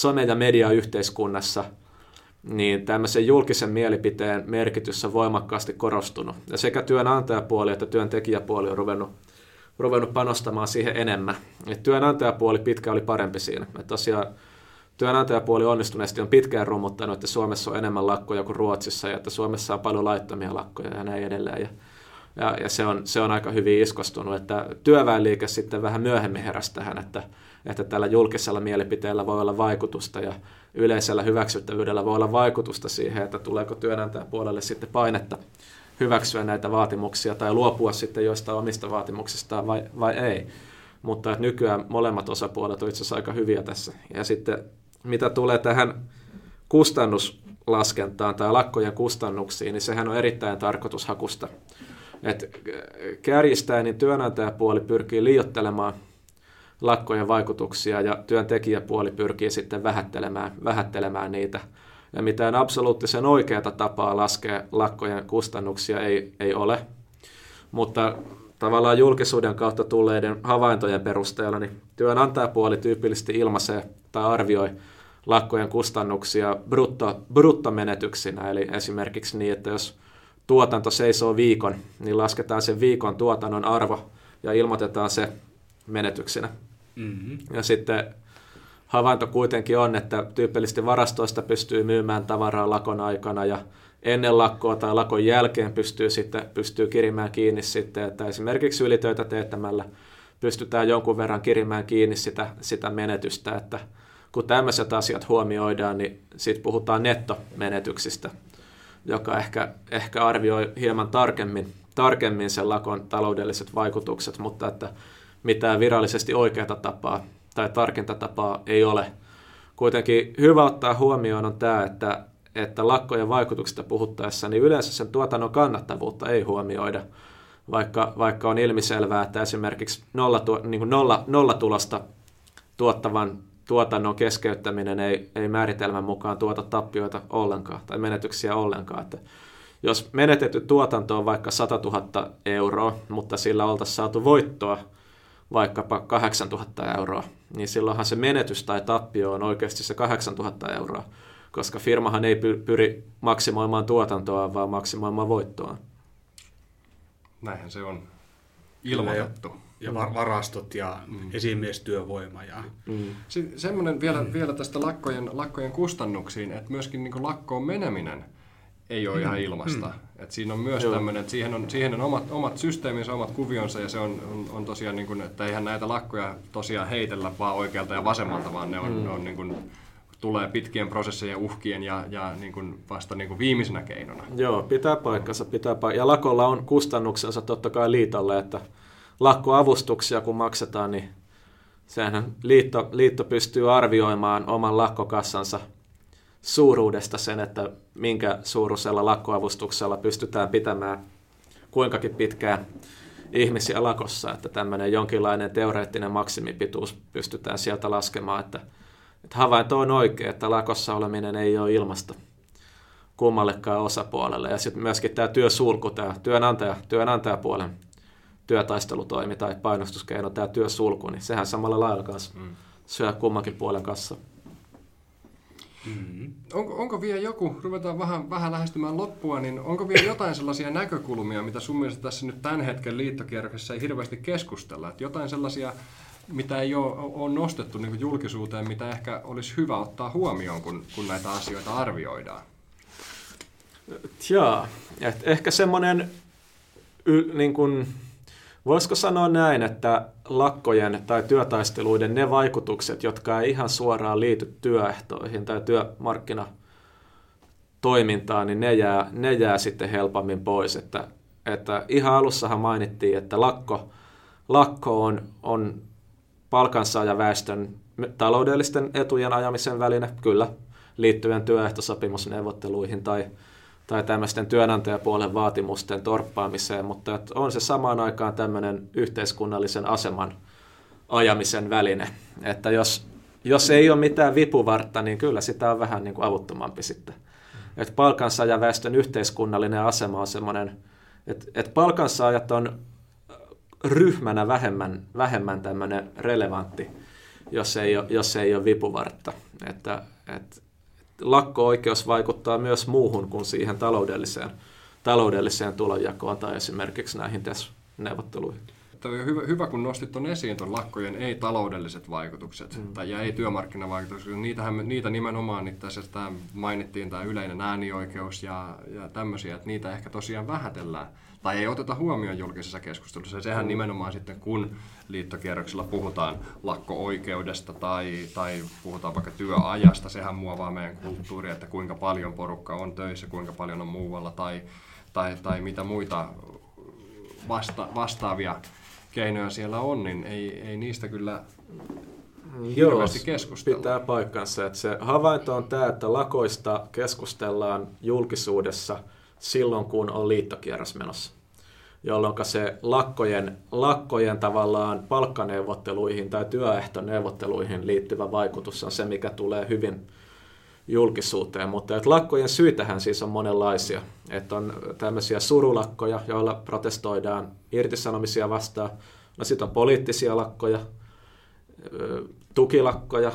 some- ja mediayhteiskunnassa, niin tämmöisen julkisen mielipiteen merkitys on voimakkaasti korostunut. Ja sekä työnantajapuoli että työntekijäpuoli on ruvennut panostamaan siihen enemmän. Et työnantajapuoli pitkään oli parempi siinä. Et tosiaan työnantajapuoli onnistuneesti on pitkään rummuttanut, että Suomessa on enemmän lakkoja kuin Ruotsissa, ja että Suomessa on paljon laittomia lakkoja ja näin edelleen. Ja se on aika hyvin iskostunut, että työväenliike sitten vähän myöhemmin heräsi tähän, että tällä julkisella mielipiteellä voi olla vaikutusta ja yleisellä hyväksyttävyydellä voi olla vaikutusta siihen, että tuleeko työnantajapuolelle sitten painetta hyväksyä näitä vaatimuksia tai luopua sitten joistain omista vaatimuksistaan vai ei. Mutta että nykyään molemmat osapuolet on itse asiassa aika hyviä tässä. Ja sitten mitä tulee tähän kustannuslaskentaan tai lakkojen kustannuksiin, niin sehän on erittäin tarkoitushakusta. Et kärjistäen niin työnantajapuoli pyrkii liioittelemaan lakkojen vaikutuksia ja työntekijäpuoli pyrkii sitten vähättelemään niitä. Ja mitään absoluuttisen oikeata tapaa laskea lakkojen kustannuksia ei ole, mutta tavallaan julkisuuden kautta tulleiden havaintojen perusteella niin työnantajapuoli tyypillisesti ilmaisee tai arvioi lakkojen kustannuksia bruttomenetyksinä, eli esimerkiksi niin, että jos tuotanto seisoo viikon, niin lasketaan sen viikon tuotannon arvo ja ilmoitetaan se menetyksinä. Mm-hmm. Ja sitten havainto kuitenkin on, että tyypillisesti varastoista pystyy myymään tavaraa lakon aikana ja ennen lakkoa tai lakon jälkeen pystyy kirimään kiinni sitten, että esimerkiksi ylitöitä teettämällä pystytään jonkun verran kirimään kiinni sitä menetystä, että kun tämmöiset asiat huomioidaan, niin sitten puhutaan nettomenetyksistä, joka ehkä arvioi hieman tarkemmin sen lakon taloudelliset vaikutukset, mutta että mitään virallisesti oikeata tapaa tai tarkinta tapaa ei ole. Kuitenkin hyvä ottaa huomioon on tämä, että lakkojen vaikutuksista puhuttaessa niin yleensä sen tuotannon kannattavuutta ei huomioida, vaikka on ilmiselvää, että esimerkiksi nollatulosta tuottavan tuotannon keskeyttäminen ei määritelmän mukaan tuota tappioita ollenkaan tai menetyksiä ollenkaan. Että jos menetetty tuotanto on vaikka 100 000 euroa, mutta sillä oltaisiin saatu voittoa vaikkapa 8 000 euroa, niin silloinhan se menetys tai tappio on oikeasti se 8 000 euroa, koska firmahan ei pyri maksimoimaan tuotantoa, vaan maksimoimaan voittoa. Näinhän se on ilmoitettu. Ja varastot ja esimiestyövoima. Ja. Semmoinen vielä tästä lakkojen kustannuksiin, että myöskin niin kuin lakkoon meneminen ei ole ihan ilmasta. Että siinä on myös tämmöinen, että siihen on omat systeeminsä, omat kuvionsa ja se on tosiaan, niin kuin, että eihän näitä lakkoja tosiaan heitellä vaan oikealta ja vasemmalta, vaan ne on niin kuin, tulee pitkien prosessien uhkien ja niin kuin vasta niin kuin viimeisenä keinona. Joo, pitää paikkansa. Ja lakolla on kustannuksensa totta kai liitolle, että lakkoavustuksia kun maksetaan, niin sehän liitto pystyy arvioimaan oman lakkokassansa suuruudesta sen, että minkä suuruisella lakkoavustuksella pystytään pitämään kuinkakin pitkään ihmisiä lakossa. Että tämmöinen jonkinlainen teoreettinen maksimipituus pystytään sieltä laskemaan. Että havainto on oikein, että lakossa oleminen ei ole ilmasta kummallekaan osapuolelle. Ja sitten myöskin tämä työsulku, tämä työnantajapuolen työtaistelutoimi tai painostuskeino, tämä työsulku, niin sehän samalla lailla kanssa syö kummankin puolen kanssa. Mm-hmm. Onko vielä joku, ruvetaan vähän lähestymään loppua, niin onko vielä jotain sellaisia näkökulmia, mitä sun mielestä tässä nyt tämän hetken liittokierroksessa ei hirveästi keskustella? Että jotain sellaisia, mitä ei ole nostettu niin kuin julkisuuteen, mitä ehkä olisi hyvä ottaa huomioon, kun näitä asioita arvioidaan? Jaa, ehkä semmoinen, niin kuin, voisiko sanoa näin, että lakkojen tai työtaisteluiden ne vaikutukset, jotka ei ihan suoraan liity työehtoihin tai työmarkkinatoimintaan, niin ne jää sitten helpommin pois. Että ihan alussahan mainittiin, että lakko on palkansaajaväestön taloudellisten etujen ajamisen väline, kyllä, liittyen työehtosopimusneuvotteluihin tai tämmöisten työnantajapuolen vaatimusten torppaamiseen, mutta on se samaan aikaan tämmöinen yhteiskunnallisen aseman ajamisen väline. Että jos ei ole mitään vipuvartta, niin kyllä sitä on vähän niin kuin avuttomampi sitten. Että palkansaajaväestön yhteiskunnallinen asema on semmoinen, että palkansaajat on ryhmänä vähemmän tämmöinen relevantti, jos ei ole vipuvartta. Että lakko-oikeus vaikuttaa myös muuhun kuin siihen taloudelliseen tulonjakoon tai esimerkiksi näihin TES-neuvotteluihin. Hyvä, kun nostit tuon esiin tuon lakkojen ei-taloudelliset vaikutukset tai ei-työmarkkinavaikutukset. Niitä nimenomaan itse asiassa mainittiin tämä yleinen äänioikeus ja tämmöisiä, että niitä ehkä tosiaan vähätellään tai ei oteta huomioon julkisessa keskustelussa. Ja sehän nimenomaan sitten, kun liittokierroksella puhutaan lakko-oikeudesta tai puhutaan vaikka työajasta, sehän muovaa meidän kulttuuria, että kuinka paljon porukka on töissä, kuinka paljon on muualla tai mitä muita vastaavia keinoja siellä on, niin ei niistä kyllä hirveästi keskustella. Pitää paikkansa, että se havainto on tämä, että lakoista keskustellaan julkisuudessa silloin, kun on liittokierros menossa, jolloin se lakkojen tavallaan palkkaneuvotteluihin tai työehtoneuvotteluihin liittyvä vaikutus on se, mikä tulee hyvin julkisuuteen, mutta lakkojen syitähän siis on monenlaisia. Että on tämmöisiä surulakkoja, joilla protestoidaan irtisanomisia vastaan. No sitten on poliittisia lakkoja, tukilakkoja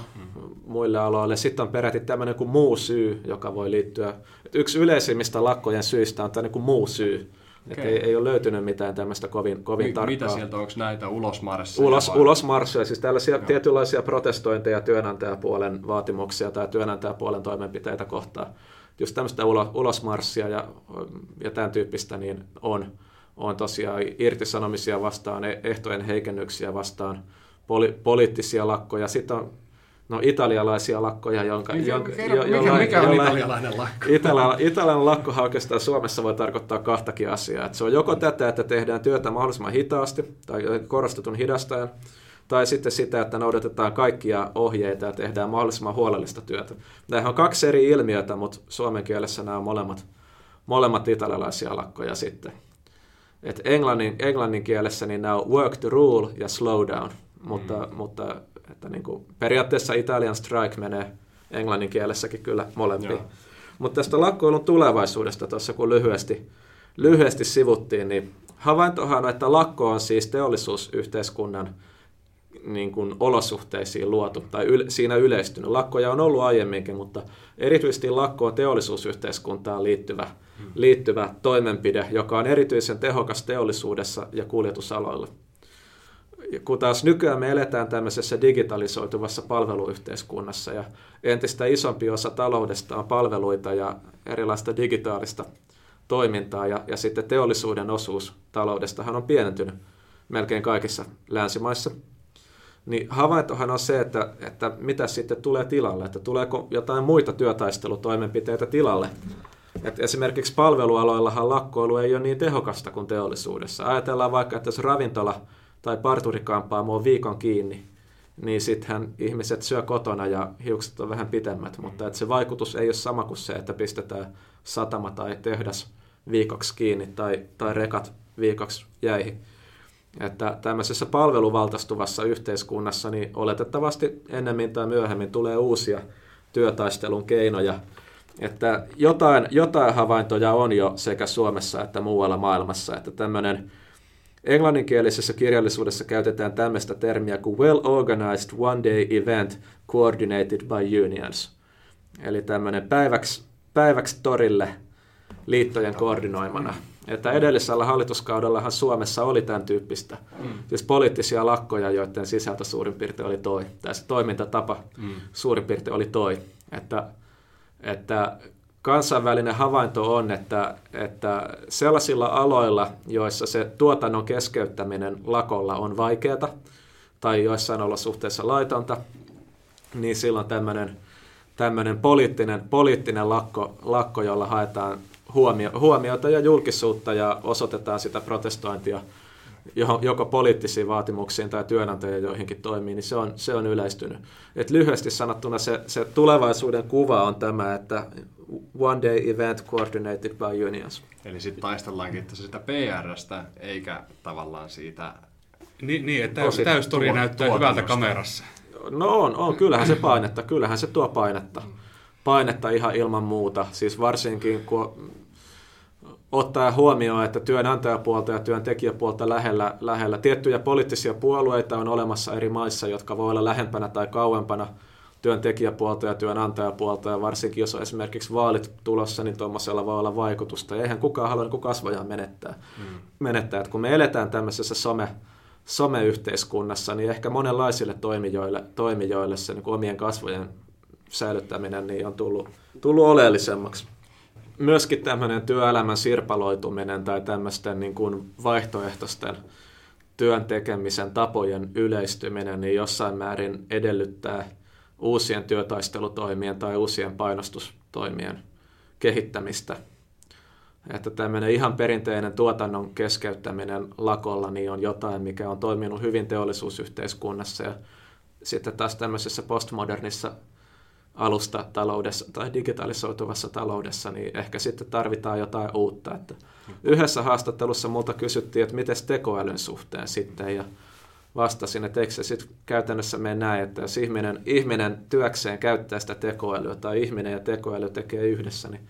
muille aloille. Sitten on peräti tämmöinen kuin muu syy, joka voi liittyä. Et yksi yleisimmistä lakkojen syistä on tämä niin kuin muu syy. Okay. Ei ole löytynyt mitään tämmöistä kovin tarkkaa. Mitä sieltä, onko näitä ulosmarsseja? Ulosmarsseja, siis tällaisia tietynlaisia protestointeja työnantajapuolen vaatimuksia tai työnantajapuolen toimenpiteitä kohtaan. Just tämmöistä ulosmarssia ja tämän tyyppistä niin on tosiaan irtisanomisia vastaan, ehtojen heikennyksiä vastaan, poliittisia lakkoja. Sitten on italialaisia lakkoja, mikä on italialainen lakko? Italialainen lakkohan oikeastaan Suomessa voi tarkoittaa kahtakin asiaa. Että se on joko tätä, että tehdään työtä mahdollisimman hitaasti tai korostetun hidastajan, tai sitten sitä, että noudatetaan kaikkia ohjeita ja tehdään mahdollisimman huolellista työtä. Nämähän on kaksi eri ilmiötä, mutta suomen kielessä nämä on molemmat italialaisia lakkoja sitten. Et englannin kielessä niin nämä on work to rule ja slow down, mutta että niin kuin periaatteessa Italian strike menee englannin kielessäkin kyllä molempiin. Mutta tästä lakkoilun tulevaisuudesta tuossa kun lyhyesti sivuttiin, niin havaintohan on, että lakko on siis teollisuusyhteiskunnan niin kuin olosuhteisiin luotu tai siinä yleistynyt. Lakkoja on ollut aiemminkin, mutta erityisesti lakko on teollisuusyhteiskuntaan liittyvä toimenpide, joka on erityisen tehokas teollisuudessa ja kuljetusaloilla. Kun taas nykyään me eletään tämmöisessä digitalisoituvassa palveluyhteiskunnassa ja entistä isompi osa taloudesta on palveluita ja erilaista digitaalista toimintaa ja sitten teollisuuden osuus taloudestahan on pienentynyt melkein kaikissa länsimaissa. Niin havaintohan on se, että mitä sitten tulee tilalle, että tuleeko jotain muita työtaistelutoimenpiteitä tilalle. Et esimerkiksi palvelualoillahan lakkoilu ei ole niin tehokasta kuin teollisuudessa. Ajatellaan vaikka, että jos ravintola tai parturikampaamo on viikon kiinni, niin sittenhän ihmiset syö kotona ja hiukset on vähän pitemmät, mutta et se vaikutus ei ole sama kuin se, että pistetään satama tai tehdas viikoksi kiinni tai rekat viikoksi jäihin. Että tämmöisessä palveluvaltaistuvassa yhteiskunnassa niin oletettavasti ennemmin tai myöhemmin tulee uusia työtaistelun keinoja. Että jotain havaintoja on jo sekä Suomessa että muualla maailmassa, että tämmöinen englanninkielisessä kirjallisuudessa käytetään tämmöistä termiä kuin well-organized one-day event coordinated by unions. Eli tämmöinen päiväksi torille liittojen koordinoimana. Että edellisellä hallituskaudellahan Suomessa oli tämän tyyppistä, siis poliittisia lakkoja, joiden sisältö suurin piirtein oli toi. Tai se toimintatapa suurin piirtein oli toi. Että kansainvälinen havainto on, että sellaisilla aloilla, joissa se tuotannon keskeyttäminen lakolla on vaikeata tai joissain olosuhteissa laitonta, niin silloin tämmöinen poliittinen lakko, jolla haetaan huomiota ja julkisuutta ja osoitetaan sitä protestointia joko poliittisiin vaatimuksiin tai työnantajien joihinkin toimiin, niin se on yleistynyt. Et lyhyesti sanottuna se tulevaisuuden kuva on tämä, että one day event coordinated by unions. Eli sitten taistellaankin sitä PR:stä eikä tavallaan siitä... Niin että täystori näyttää hyvältä kamerassa. No on kyllähän se tuo painetta. Painetta ihan ilman muuta, siis varsinkin kun ottaa huomioon, että työnantajapuolta ja työntekijäpuolta lähellä tiettyjä poliittisia puolueita on olemassa eri maissa, jotka voi olla lähempänä tai kauempana työntekijäpuolta ja työnantajapuolta, ja varsinkin jos on esimerkiksi vaalit tulossa, niin tuommoisella voi olla vaikutusta, ja eihän kukaan halua niin kasvojaan menettää. Että kun me eletään tämmöisessä someyhteiskunnassa, niin ehkä monenlaisille toimijoille se niin omien kasvojen säilyttäminen niin on tullut oleellisemmaksi. Myöskin tämmöinen työelämän sirpaloituminen tai tämmöisten niin kuin vaihtoehtoisten työn tekemisen tapojen yleistyminen niin jossain määrin edellyttää uusien työtaistelutoimien tai uusien painostustoimien kehittämistä. Että tämmöinen ihan perinteinen tuotannon keskeyttäminen lakolla niin on jotain, mikä on toiminut hyvin teollisuusyhteiskunnassa ja sitten taas tämmöisessä postmodernissa alustataloudessa tai digitalisoituvassa taloudessa, niin ehkä sitten tarvitaan jotain uutta. Että yhdessä haastattelussa multa kysyttiin, että miten tekoälyn suhteen sitten, ja vastasin, että eikö se sitten käytännössä mene näin, että jos ihminen työkseen käyttää sitä tekoälyä tai ihminen ja tekoäly tekee yhdessä, niin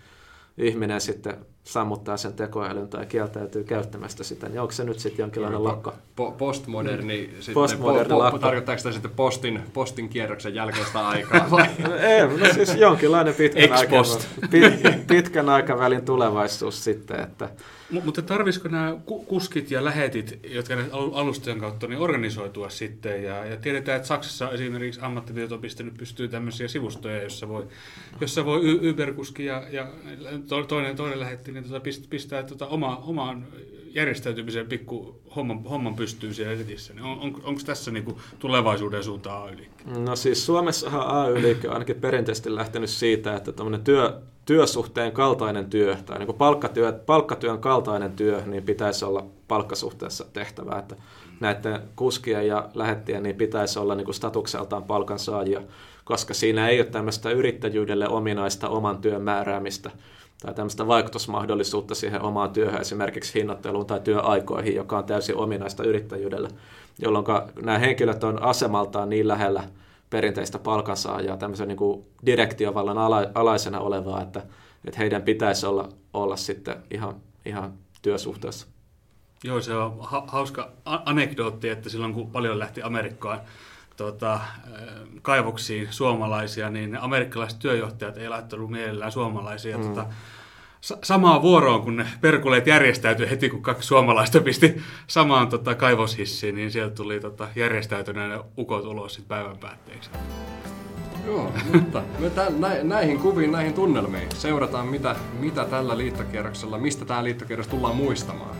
ihminen sitten sammuttaa sen tekoälyn tai kieltäytyy käyttämästä sitä, niin onko se nyt sitten jonkinlainen lakko? Postmoderni lakko. Tarkoittaako sitä sitten postin kierroksen jälkeistä aikaa? Ei, no siis jonkinlainen pitkän aikavälin tulevaisuus sitten. Että. Mutta tarvisiko nämä kuskit ja lähetit, jotka alustojen kautta niin organisoitua sitten? Ja tiedetään, että Saksassa esimerkiksi ammattiliitot on pistänyt pystyyn tämmöisiä sivustoja, jossa voi Uber-kuski ja toinen lähetti niin pistää omaan järjestäytymiseen pikku homman pystyy siellä netissä. Onko tässä niinku tulevaisuuden suuntaan AY-liikke? No siis Suomessahan AY-liikke on ainakin perinteisesti lähtenyt siitä, että työsuhteen kaltainen työ tai niinku palkkatyön kaltainen työ niin pitäisi olla palkkasuhteessa tehtävää, että näiden kuskien ja lähettien niin pitäisi olla niinku statukseltaan palkansaajia, koska siinä ei ole tämmöistä yrittäjyydelle ominaista oman työn määräämistä tai tämmöistä vaikutusmahdollisuutta siihen omaan työhön, esimerkiksi hinnoitteluun tai työaikoihin, joka on täysin ominaista yrittäjyydelle, jolloin nämä henkilöt on asemaltaan niin lähellä perinteistä palkansaajaa, tämmöisen niin kuin direktiovallan alaisena olevaa, että heidän pitäisi olla sitten ihan työsuhteessa. Joo, se on hauska anekdootti, että silloin kun paljon lähti Amerikkaan, kaivoksiin suomalaisia, niin amerikkalaiset työjohtajat ei laittanut mielellään suomalaisia samaan vuoroon, kun ne perkuleet järjestäytyi heti, kun kaksi suomalaista pisti samaan kaivoshissiin, niin sieltä tuli järjestäytyneen ukot ulos sit päivän päätteeksi. Joo, mutta näihin kuviin, näihin tunnelmiin seurataan, mitä tällä liittokierroksella, mistä tämä liittokierros tullaan muistamaan.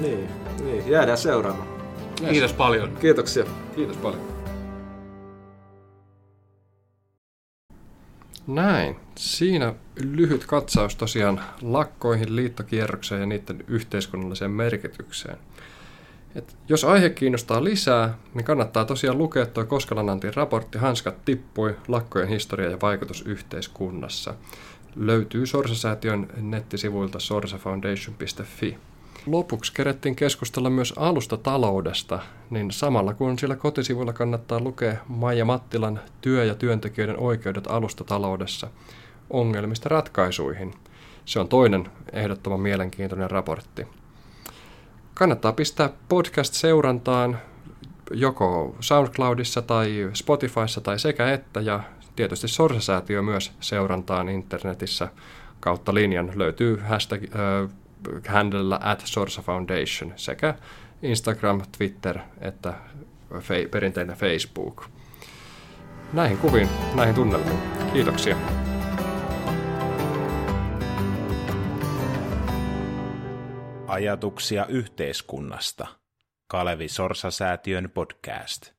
Niin, jäädään seuraamaan. Yes. Kiitos paljon. Kiitoksia. Kiitos paljon. Näin. Siinä lyhyt katsaus tosiaan lakkoihin, liittokierrokseen ja niiden yhteiskunnalliseen merkitykseen. Et jos aihe kiinnostaa lisää, niin kannattaa tosiaan lukea tuo Koskelan Antin raportti Hanskat tippui, lakkojen historia ja vaikutus yhteiskunnassa. Löytyy Sorsa-säätiön nettisivuilta sorsafoundation.fi. Lopuksi kerettiin keskustella myös alustataloudesta, niin samalla kun sillä kotisivuilla kannattaa lukea Maija Mattilan Työ ja työntekijöiden oikeudet alustataloudessa ongelmista ratkaisuihin. Se on toinen ehdottoman mielenkiintoinen raportti. Kannattaa pistää podcast-seurantaan joko SoundCloudissa tai Spotifyssa tai sekä että, ja tietysti Sorsa-säätiö myös seurantaan internetissä kautta linjan. Löytyy hashtag handlella @sorsafoundation sekä Instagram, Twitter että perinteinen Facebook. Näihin kuviin, näihin tunnelmiin. Kiitoksia. Ajatuksia yhteiskunnasta. Kalevi Sorsa-säätiön podcast.